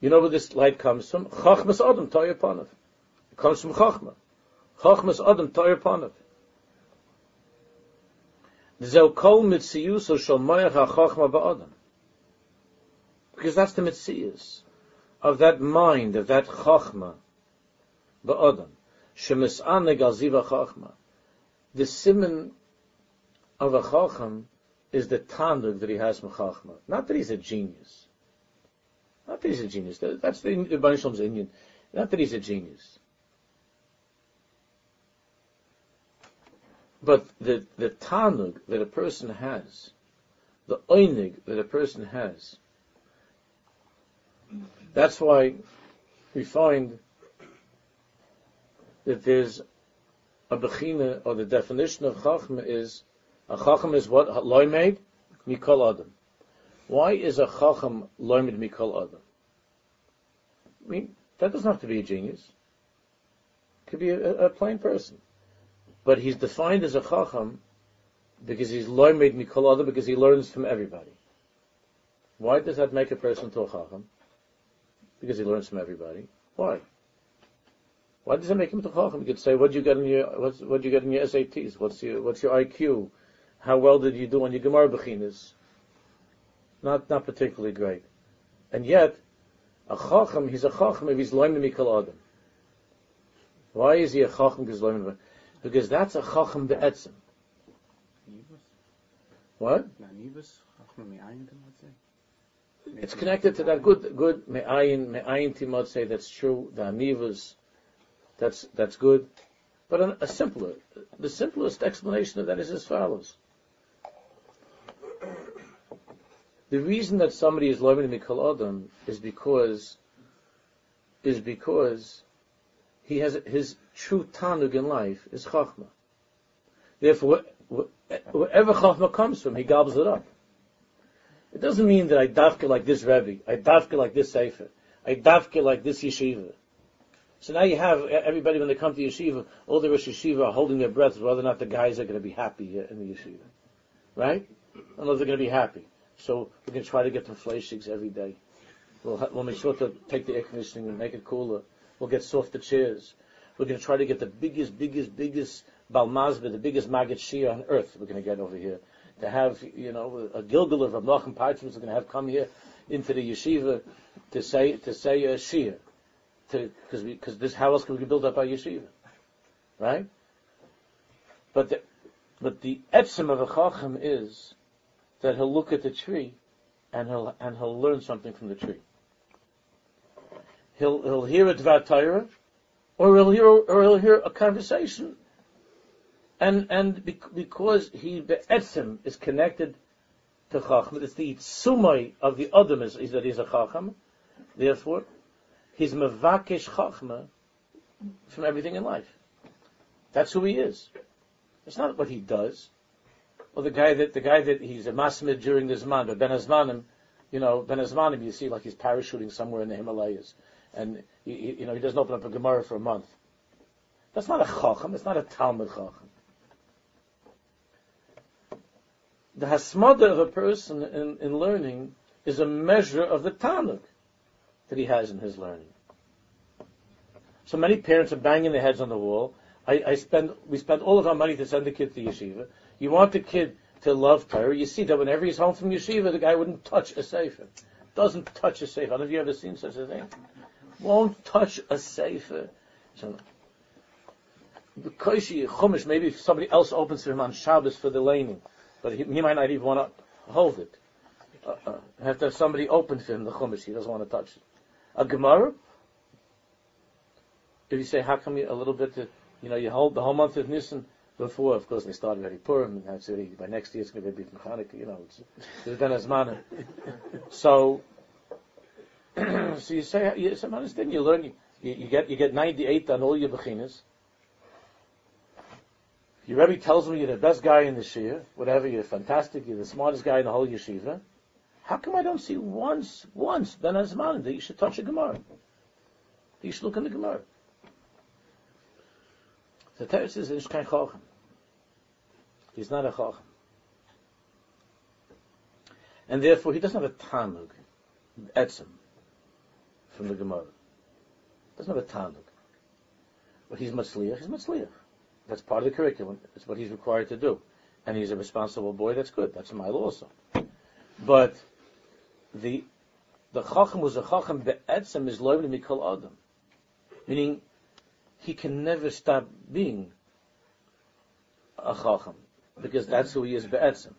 you know where this light comes from? Chachmas Adam Toyer Panav. It comes from Chachma. Chachmas Adam Toyer Panav. Zeu kol mitziyuso shel moyach haChachma ba'Adam. Because that's the mitziyus of that mind, of that Chachma ba'Adam. Shemis'aneg al ziv haChachma. The siman of a Chacham is the tanug that he has from Chachma. Not that he's a genius. Not that he's a genius. That's the Rebbeinu Shlom's Indian. Not that he's a genius. But the, the tanug that a person has, the oinig that a person has, that's why we find that there's a bechina, or the definition of chachma is, a chacham is what? Loimed mikol adam. Why is a chacham loimed mikol adam? I mean, that doesn't have to be a genius. It could be a, a plain person. But he's defined as a chacham because he's loimed mikol adam, because he learns from everybody. Why does that make a person to a chacham? Because he learns from everybody. Why? Why does it make him to a chacham? You could say, what do you get in your what's, what do you get in your S A Ts? What's your what's your I Q? How well did you do on your Gemara bechinas? Not not particularly great. And yet, a chacham, he's a chacham if he's loimed mikol adam. Why is he a chacham? Because loimed mikol. Because that's a chacham be'etzim. What? It's connected to that good, good me'ayin, me'ayin timotzei. That's true. The anivas, that's that's good. But a, a simpler, the simplest explanation of that is as follows: the reason that somebody is loyal to mikol adam is because, is because he has his true tanug in life is chachma. Therefore, wherever chachma comes from, he gobbles it up. It doesn't mean that I dafka like this Rebbe, I dafka like this Sefer, I dafka like this Yeshiva. So now you have everybody when they come to Yeshiva, all the Rosh Yeshiva are holding their breath whether or not the guys are going to be happy in the Yeshiva. Right? I don't know if they're going to be happy. So we're going to try to get them fleishigs every day. We'll, we'll make sure to take the air conditioning and make it cooler. We'll get softer chairs. We're going to try to get the biggest, biggest, biggest Balmazbe, the biggest Maggid Shia on earth we're going to get over here. To have, you know, a Gilgal of Amlach and Parchim is going to have come here into the Yeshiva to say, to say a Shia. Because because this, how else can we build up our Yeshiva? Right? But the, but the etzem of a Chacham is that he'll look at the tree and he'll, and he'll learn something from the tree. He'll, he'll hear a Dvar Torah, or he'll hear, or he'll hear a conversation. And, and because he, the etzem is connected to Chacham, it's the Yitzumai of the Adam is, is that he's a Chacham, therefore, he's mevakesh chachma from everything in life. That's who he is. It's not what he does. Or the guy that the guy that he's a masmid during the zman, but ben azmanim, you know, ben azmanim, you see like he's parachuting somewhere in the Himalayas, and he, you know he doesn't open up a gemara for a month. That's not a chacham. It's not a talmud chacham. The hasmada of a person in, in learning is a measure of the tanuk that he has in his learning. So many parents are banging their heads on the wall. I, I spend, we spend all of our money to send the kid to yeshiva. You want the kid to love Torah. You see that whenever he's home from yeshiva, the guy wouldn't touch a sefer. Doesn't touch a sefer. I don't know if you've ever seen such a thing. Won't touch a sefer. So, maybe if somebody else opens for him on Shabbos for the laning, but he, he might not even want to hold it. Uh, uh, have to have somebody open for him the chumash. He doesn't want to touch it. A Gemara? If you say, how come you, a little bit, to, you know, you hold the whole month of Nisan before, of course, they started already Purim, and that's already, by next year it's going to be from Hanukkah, you know, it's, it's Ben Azmana. So, so you say, you, it's an understanding, you learn, you, you get you get ninety-eight on all your bechinas. Your Rebbe tells me you're the best guy in the Shia, whatever, you're fantastic, you're the smartest guy in the whole yeshiva. How come I don't see once, once, Ben Azman, that you should touch a Gemara? That you should look in the Gemara? The Torah says, he's not a Chacham. He's not a Chacham. And therefore, he doesn't have a Tanug, Etzim, from the Gemara. He doesn't have a Tanug. But he's Matzliach, he's Matzliach. That's part of the curriculum. It's what he's required to do. And he's a responsible boy, that's good. That's my law also. But the the chacham was a chacham be'etzem is loyal to mikol adam, meaning he can never stop being a chacham because that's who he is be'etzem.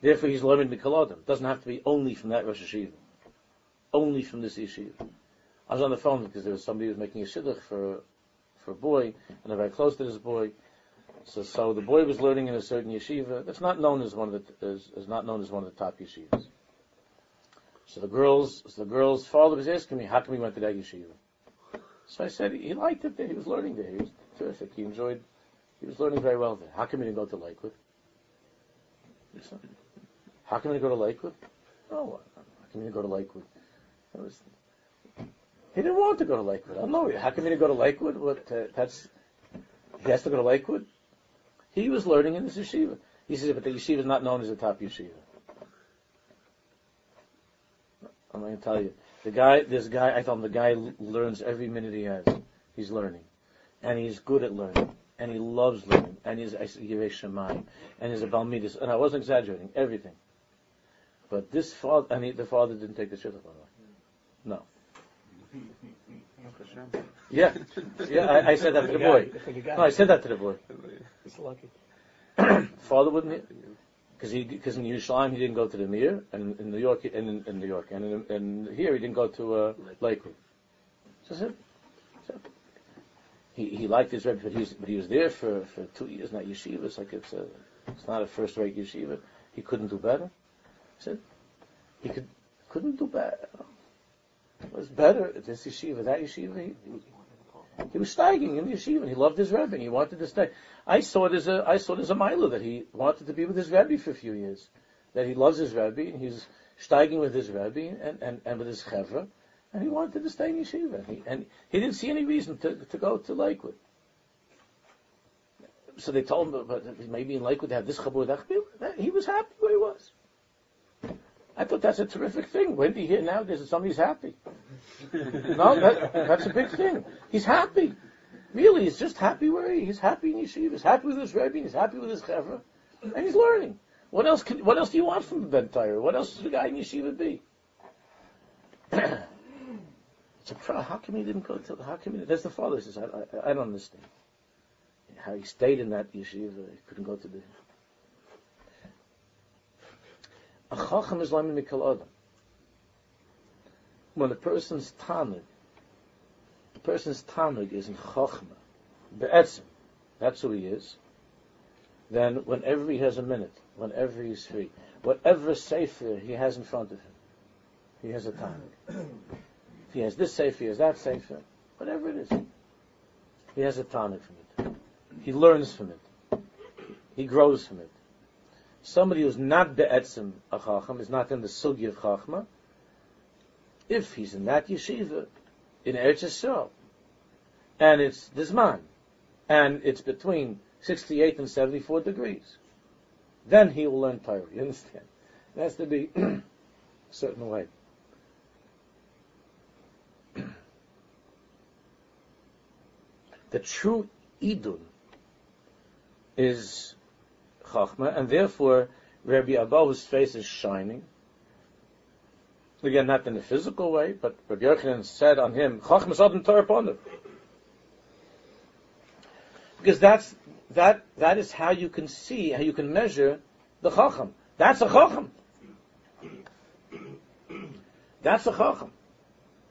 Therefore, he's loyal to mikol adam. Doesn't have to be only from that Rosh Yeshiva, only from this yeshiva. I was on the phone because there was somebody who was making a shidduch for for a boy, and I'm very close to this boy. So, so the boy was learning in a certain yeshiva that's not known as one of the is, is not known as one of the top yeshivas. So the girls, so the girl's father was asking me, how come he went to that yeshiva? So I said he liked it there. He was learning there. He was terrific. He enjoyed. He was learning very well there. How come he didn't go to Lakewood? How come he didn't go to Lakewood? Oh, how come he didn't go to Lakewood? That was, he didn't want to go to Lakewood. I don't know. How come he didn't go to Lakewood? What? Uh, that's he has to go to Lakewood. He was learning in this yeshiva. He says, but the yeshiva is not known as the top yeshiva. I'm going to tell you. The guy, this guy, I tell him the guy learns every minute he has. He's learning. And he's good at learning. And he loves learning. And he's a Yirei Shamayim. And he's a Balmidus. And I wasn't exaggerating. Everything. But this father, and he, the father didn't take the shidduch, by the way. No. Yeah, yeah. I, I said that to the boy. No, I said that to the boy. He's lucky. Father wouldn't hear, because he, because in Yerushalayim he didn't go to the Mir, and in New York, and in, in New York, and in, and here he didn't go to uh, Lakewood. So I said, so he he liked his Rebbe, but he was, but he was there for, for two years. Not yeshiva. It's like it's a, it's not a first rate yeshiva. He couldn't do better. I said he could couldn't do better. It was better at this yeshiva, that yeshiva. He, he was steiging in the yeshiva, and he loved his Rebbe, and he wanted to stay. I saw it as a, I saw it as a milah that he wanted to be with his Rebbe for a few years. that he loves his Rebbe, and he's steiging with his Rebbe and, and, and with his Chevra, and he wanted to stay in Yeshiva. And he, and he didn't see any reason to, to go to Lakewood. So they told him, but maybe in Lakewood they have this Chabur Dachbila. He was happy where he was. I thought that's a terrific thing. When do you hear nowadays that somebody's happy? No, that, that's a big thing. He's happy. Really, he's just happy where he is. He's happy in Yeshiva. He's happy with his Rebbe. He's happy with his Chevra. And he's learning. What else can, What else do you want from a Ben Torah? What else does the guy in Yeshiva be? It's a pro- how come he didn't go to, how come he, that's the father says, I, I, I don't understand. How he stayed in that yeshiva, he couldn't go to the... A chacham is lamed mikol adam. When a person's tanug, a person's tanug is in chachma, be'etzim, that's who he is, then whenever he has a minute, whenever he's free, whatever sefer he has in front of him, he has a tanug. If he has this sefer, he has that sefer, whatever it is, he has a tanug from it. He learns from it. He grows from it. Somebody who's not be'etzim a chacham, is not in the sugi of chachma, if he's in that yeshiva, in Eretz Yisrael, and it's this man, and it's between sixty-eight and seventy-four degrees, then he will learn Torah. You understand? It has to be a certain way. The true idun is Chachma, and therefore Rabbi Abahu's face is shining. Again, not in a physical way, but Rabbi Yochanan said on him, Chachma Sodom Torah Ponder. Because that's, that, that is how you can see, how you can measure the Chacham. That's a Chacham. That's a Chacham.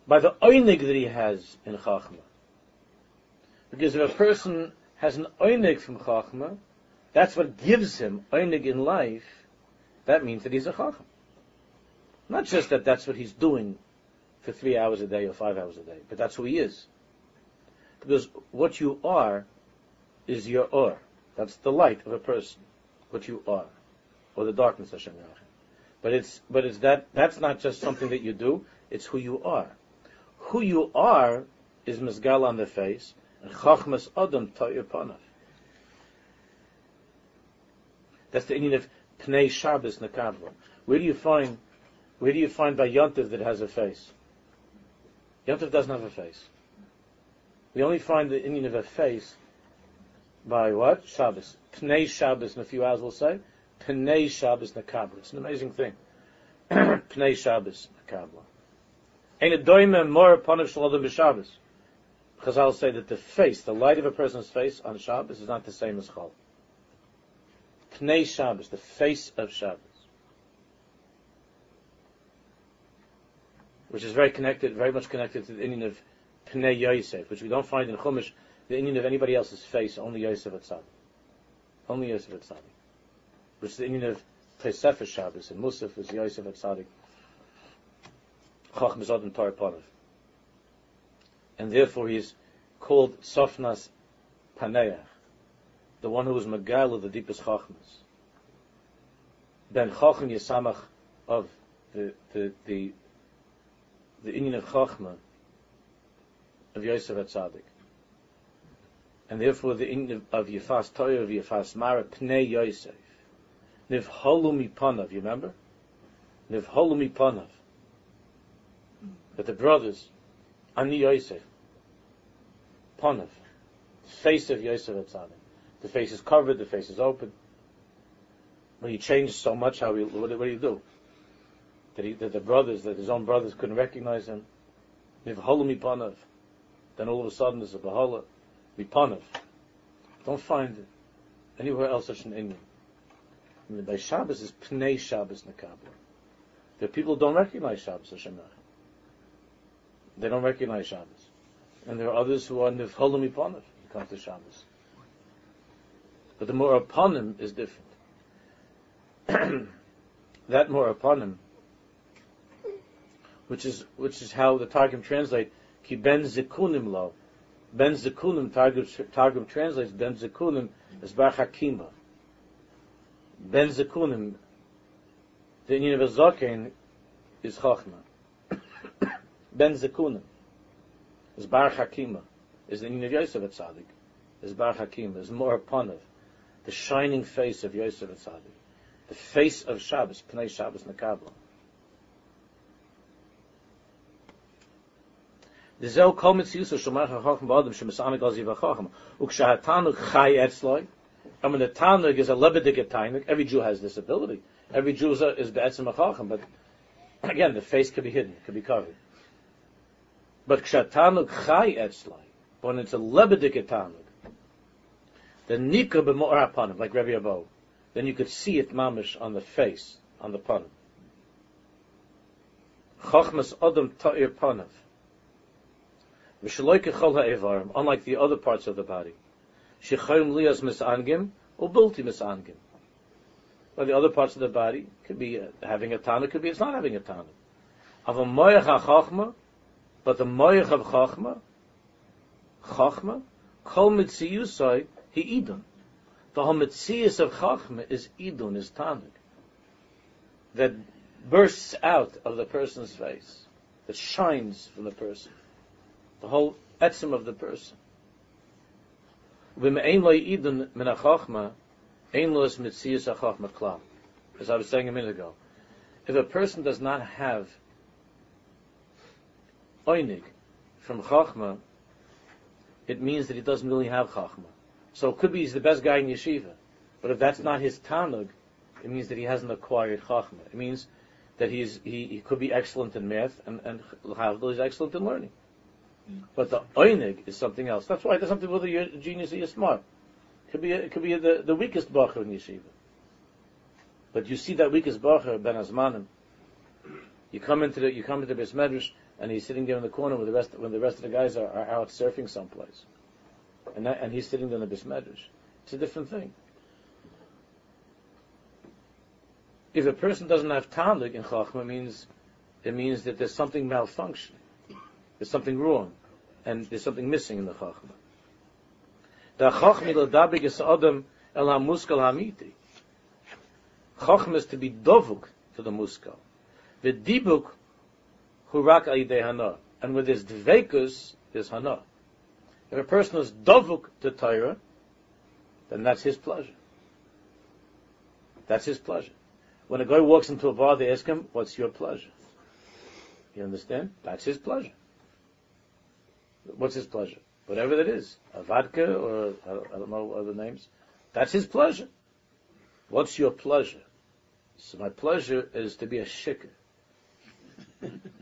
By the Oinig that he has in Chachma. Because if a person has an Oinig from Chachma, that's what gives him Einig in life. That means that he's a Chacham. Not just that that's what he's doing for three hours a day or five hours a day, but that's who he is. Because what you are is your Or. That's the light of a person. What you are. Or the darkness, Hashem Yachim. But it's, but it's that, that's not just something that you do, it's who you are. Who you are is Mizgal on the face, and Chachmas Adam Ta'ir Panav. That's the Indian of Pnei Shabbos Nekavla. Where do you find, where do you find by Yontiv that has a face? Yontiv doesn't have a face. We only find the Indian of a face by what? Shabbos. Pnei Shabbos, in a few hours we'll say. Pnei Shabbos Nekavla. It's an amazing thing. Pnei Shabbos Nekavla. Ein adoyme more panav shel adam b'Shabbos. Chazal say that the face, the light of a person's face on Shabbos is not the same as Chol. Pnei Shabbos, the face of Shabbos, which is very connected, very much connected to the Indian of Pnei Yosef, which we don't find in Chumash, the Indian of anybody else's face, only Yosef Atzadik, only Yosef Atzadik, which is the Indian of Tosefes Shabbos, and Musaf is Yosef Atzadik, Chacham Zod and Torah Panav, and therefore he is called Sofnas Paneach, the one who was Megal of the deepest Chachmas. Ben Chacham Yesamach of the the the the Inyan of Chachma of Yosef HaTzadik, and therefore the Inyan of Yefas Torah of Yefas Mara Pnei Yosef Nivholu Mipanav. You remember Nivholu Mipanav, that the brothers Ani Yosef Panav, face of Yosef HaTzadik. The face is covered, the face is open. When he changed so much, how he, what, what did he do? That, he, that the brothers, that his own brothers couldn't recognize him. Then all of a sudden there's a Bahala. Mipanav. Don't find anywhere else such an Indian. I mean, by Shabbos is Pnei Shabbos Nekabla. The people don't recognize Shabbos Hashem. They don't recognize Shabbos. And there are others who are Nivholu Mipanav when it comes to Shabbos. But the more upon him is different. That more upon him, which is which is how the Targum translates ki ben zikunim lo, ben zikunim Targum, Targum translates ben zikunim as bar hakima. Ben zikunim the Indian of a Zaken is Chachma. Ben Zekuna is Bar Hakima, is the Indian of Yosef at Tzaddik, is Bar Hakima, is Mor Panav, the shining face of Yosef at Tzaddik, the face of Shabbos, Pnei Shabbos Nakabla. The Zel Kolmitz Yusuf Shomar HaChacham Ba'adam Shemisamik Aziv HaChacham Uksha'atanuk Chai Etzloi. I mean, the Tanug is a Lebedik Tanug. Every Jew has this ability. Every Jew is Be'etzim HaChacham, but again, the face could be hidden, could be covered. But Ksha'atanuk Chai Etzloi, when it's a Lebedik Tanug, the Nika B'mo'ar HaPanim, like Rabbi Abo, then you could see it mamish on the face, on the Panim. Chachmas Adam Ta'ir Panav. Unlike the other parts of the body, well, the other parts of the body could be having a tana, could be it's not having a tana. But the moyach of chachma, chachma, kol mitziyusai he idun. The mitziyus of chachma is idun, is tanik, that bursts out of the person's face, that shines from the person. The whole etzim of the person. As I was saying a minute ago, if a person does not have oinig from chachma, it means that he doesn't really have chachma. So it could be he's the best guy in yeshiva, but if that's not his tanug, it means that he hasn't acquired chachma. It means that he's, he, he could be excellent in math, and, and he's excellent in learning. But the oinig is something else. That's why there's something whether you're a genius or you're smart. It could be, it could be the, the weakest bacher in yeshiva. But you see that weakest bacher, Ben Azmanim. You come into the, you come into the Beis Medrash, and he's sitting there in the corner when the rest, when the rest of the guys are, are out surfing someplace. And that, and he's sitting there in the Beis Medrash. It's a different thing. If a person doesn't have tanig in chachma, means, it means that there's something malfunctioning. There's something wrong, and there's something missing in the chachma. The chachma is adam el hamuskal hamiti. Chachma is to be dovuk to the muskal. The dibuk hurak alidei hana, and with his dvekus is hana. If a person is dovuk to Torah, then that's his pleasure. That's his pleasure. When a guy walks into a bar, they ask him, "What's your pleasure?" You understand? That's his pleasure. What's his pleasure? Whatever that is. A vodka or I don't know other names. That's his pleasure. What's your pleasure? So my pleasure is to be a shikr.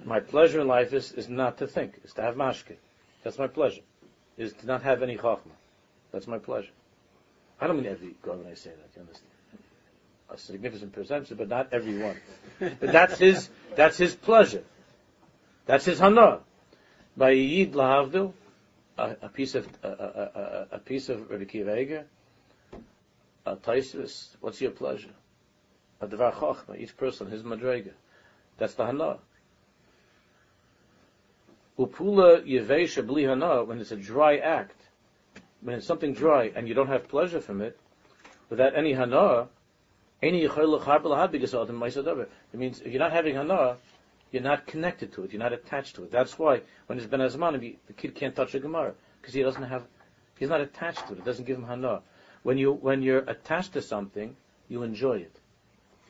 My pleasure in life is, is not to think. It's to have mashke. That's my pleasure. Is to not have any chachma. That's my pleasure. I don't mean every guy when I say that. You understand? A significant percentage, but not everyone. But that's his, that's his pleasure. That's his hana. By a yid lahavdil, a piece of a, a, a piece of Rabbi Kiva Eiger, a taisvis. What's your pleasure? A devar chachma. Each person his madrega. That's the hana. Upula yevesha bli hana. When it's a dry act, when it's something dry and you don't have pleasure from it, without any hana, any yichol l'charpel habigas adam ma'isadaber. It means if you're not having hana, you're not connected to it. You're not attached to it. That's why when it's Ben Azmanim, the kid can't touch a Gemara because he doesn't have, he's not attached to it. It doesn't give him hana. When you when you're attached to something, you enjoy it.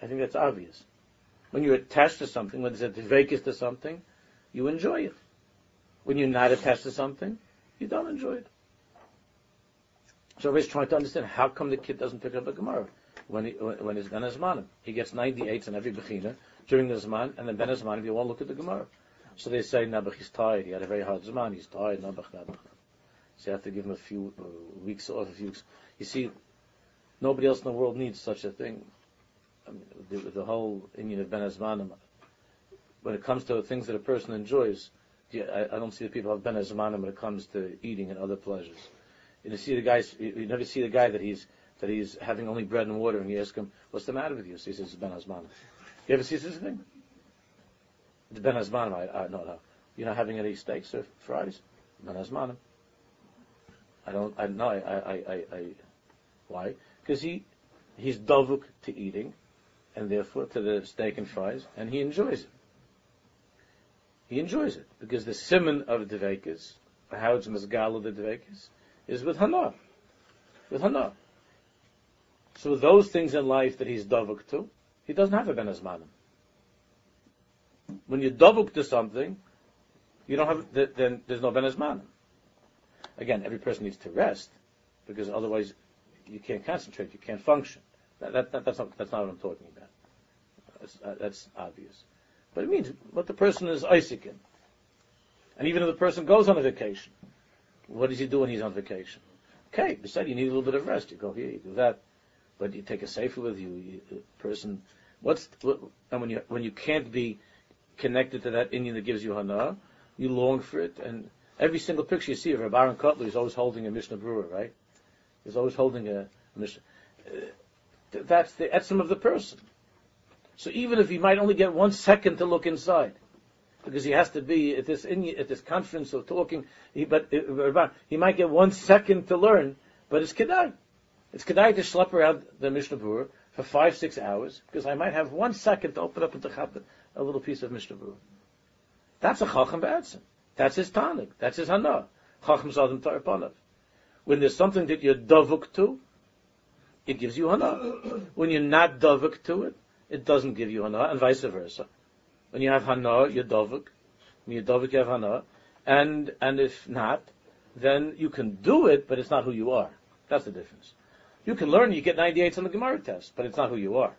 I think that's obvious. When you're attached to something, when there's a dveikis to something, you enjoy it. When you're not attached to something, you don't enjoy it. So everybody's trying to understand how come the kid doesn't pick up a Gemara when he, when it's Ben Azmanim. He gets ninety-eights on every bechina during the Zman, and then Ben Azman, if you want to look at the Gemara. So they say, Nabach, he's tired, he had a very hard Zman, he's tired, Nabach, Nabach. So you have to give him a few uh, weeks off, a few weeks. You see, nobody else in the world needs such a thing. I mean, the, the whole Indian of Ben Azman, when it comes to things that a person enjoys, yeah, I, I don't see the people have Ben Azman when it comes to eating and other pleasures. And you see the guys, you, you never see the guy that he's, that he's having only bread and water, and you ask him, what's the matter with you? So he says, it's Ben Azman. You ever see this thing? The Ben Azmanim, I, I no, no. You're not having any steaks or fries? Ben Azmanim. I don't, I, no, I, I, I, I, why? Because he, he's dovuk to eating, and therefore to the steak and fries, and he enjoys it. He enjoys it, because the simon of Dvekis, how it's Mezgal of the Dvekis, is with Hana. With Hana. So those things in life that he's davuk to, he doesn't have a ben azmanim. When you're davuk to something, you don't have, th- then there's no ben azmanim. Again, every person needs to rest, because otherwise you can't concentrate, you can't function. That, that, that, that's, not, that's not what I'm talking about. That's, uh, that's obvious. But it means what the person is Isaac in. And even if the person goes on a vacation, what does he do when he's on vacation? Okay, besides you need a little bit of rest. You go here, you do that. But you take a sefer with you, you a person. What's what, and when you when you can't be connected to that Indian that gives you hana, you long for it. And every single picture you see of Reb Aaron Cutler is always holding a Mishnah Brewer, right? He's always holding a Mishnah. Uh, th- that's the etzem of the person. So even if he might only get one second to look inside, because he has to be at this in, at this conference or talking, he, but uh, he might get one second to learn, but it's kedai. It's kedai to schlep around the Mishnah Berurah for five, six hours, because I might have one second to open up into Chabad a little piece of Mishnah Berurah. That's a Chacham B'Etzem. That's his Tanig. That's his Hana. Chacham Zadam Tarapanav. When there's something that you're davuk to, it gives you Hana. When you're not davuk to it, it doesn't give you Hana, and vice versa. When you have Hana, you're Dovuk. When you're Dovuk, you have Hana. And, and if not, then you can do it, but it's not who you are. That's the difference. You can learn, you get ninety-eights on the Gemara test, but it's not who you are.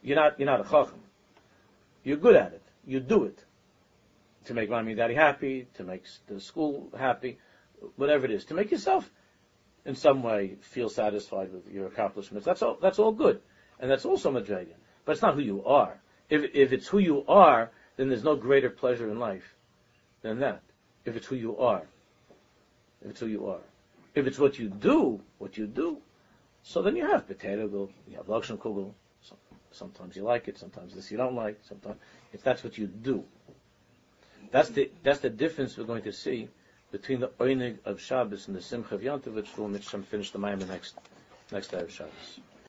You're not, you're not a Chacham. You're good at it. You do it. To make mommy and daddy happy, to make the school happy, whatever it is. To make yourself, in some way, feel satisfied with your accomplishments. That's all, that's all good. And that's also Madrega. But it's not who you are. If if it's who you are, then there's no greater pleasure in life than that. If it's who you are. If it's who you are. If it's what you do, what you do, so then you have potato kugel, you have Lakshan kugel. So, sometimes you like it, sometimes this you don't like, sometimes if that's what you do. That's the that's the difference we're going to see between the Oinig of Shabbos and the Simcha of Yontiv, which we'll finish the Mayim the next next day of Shabbos.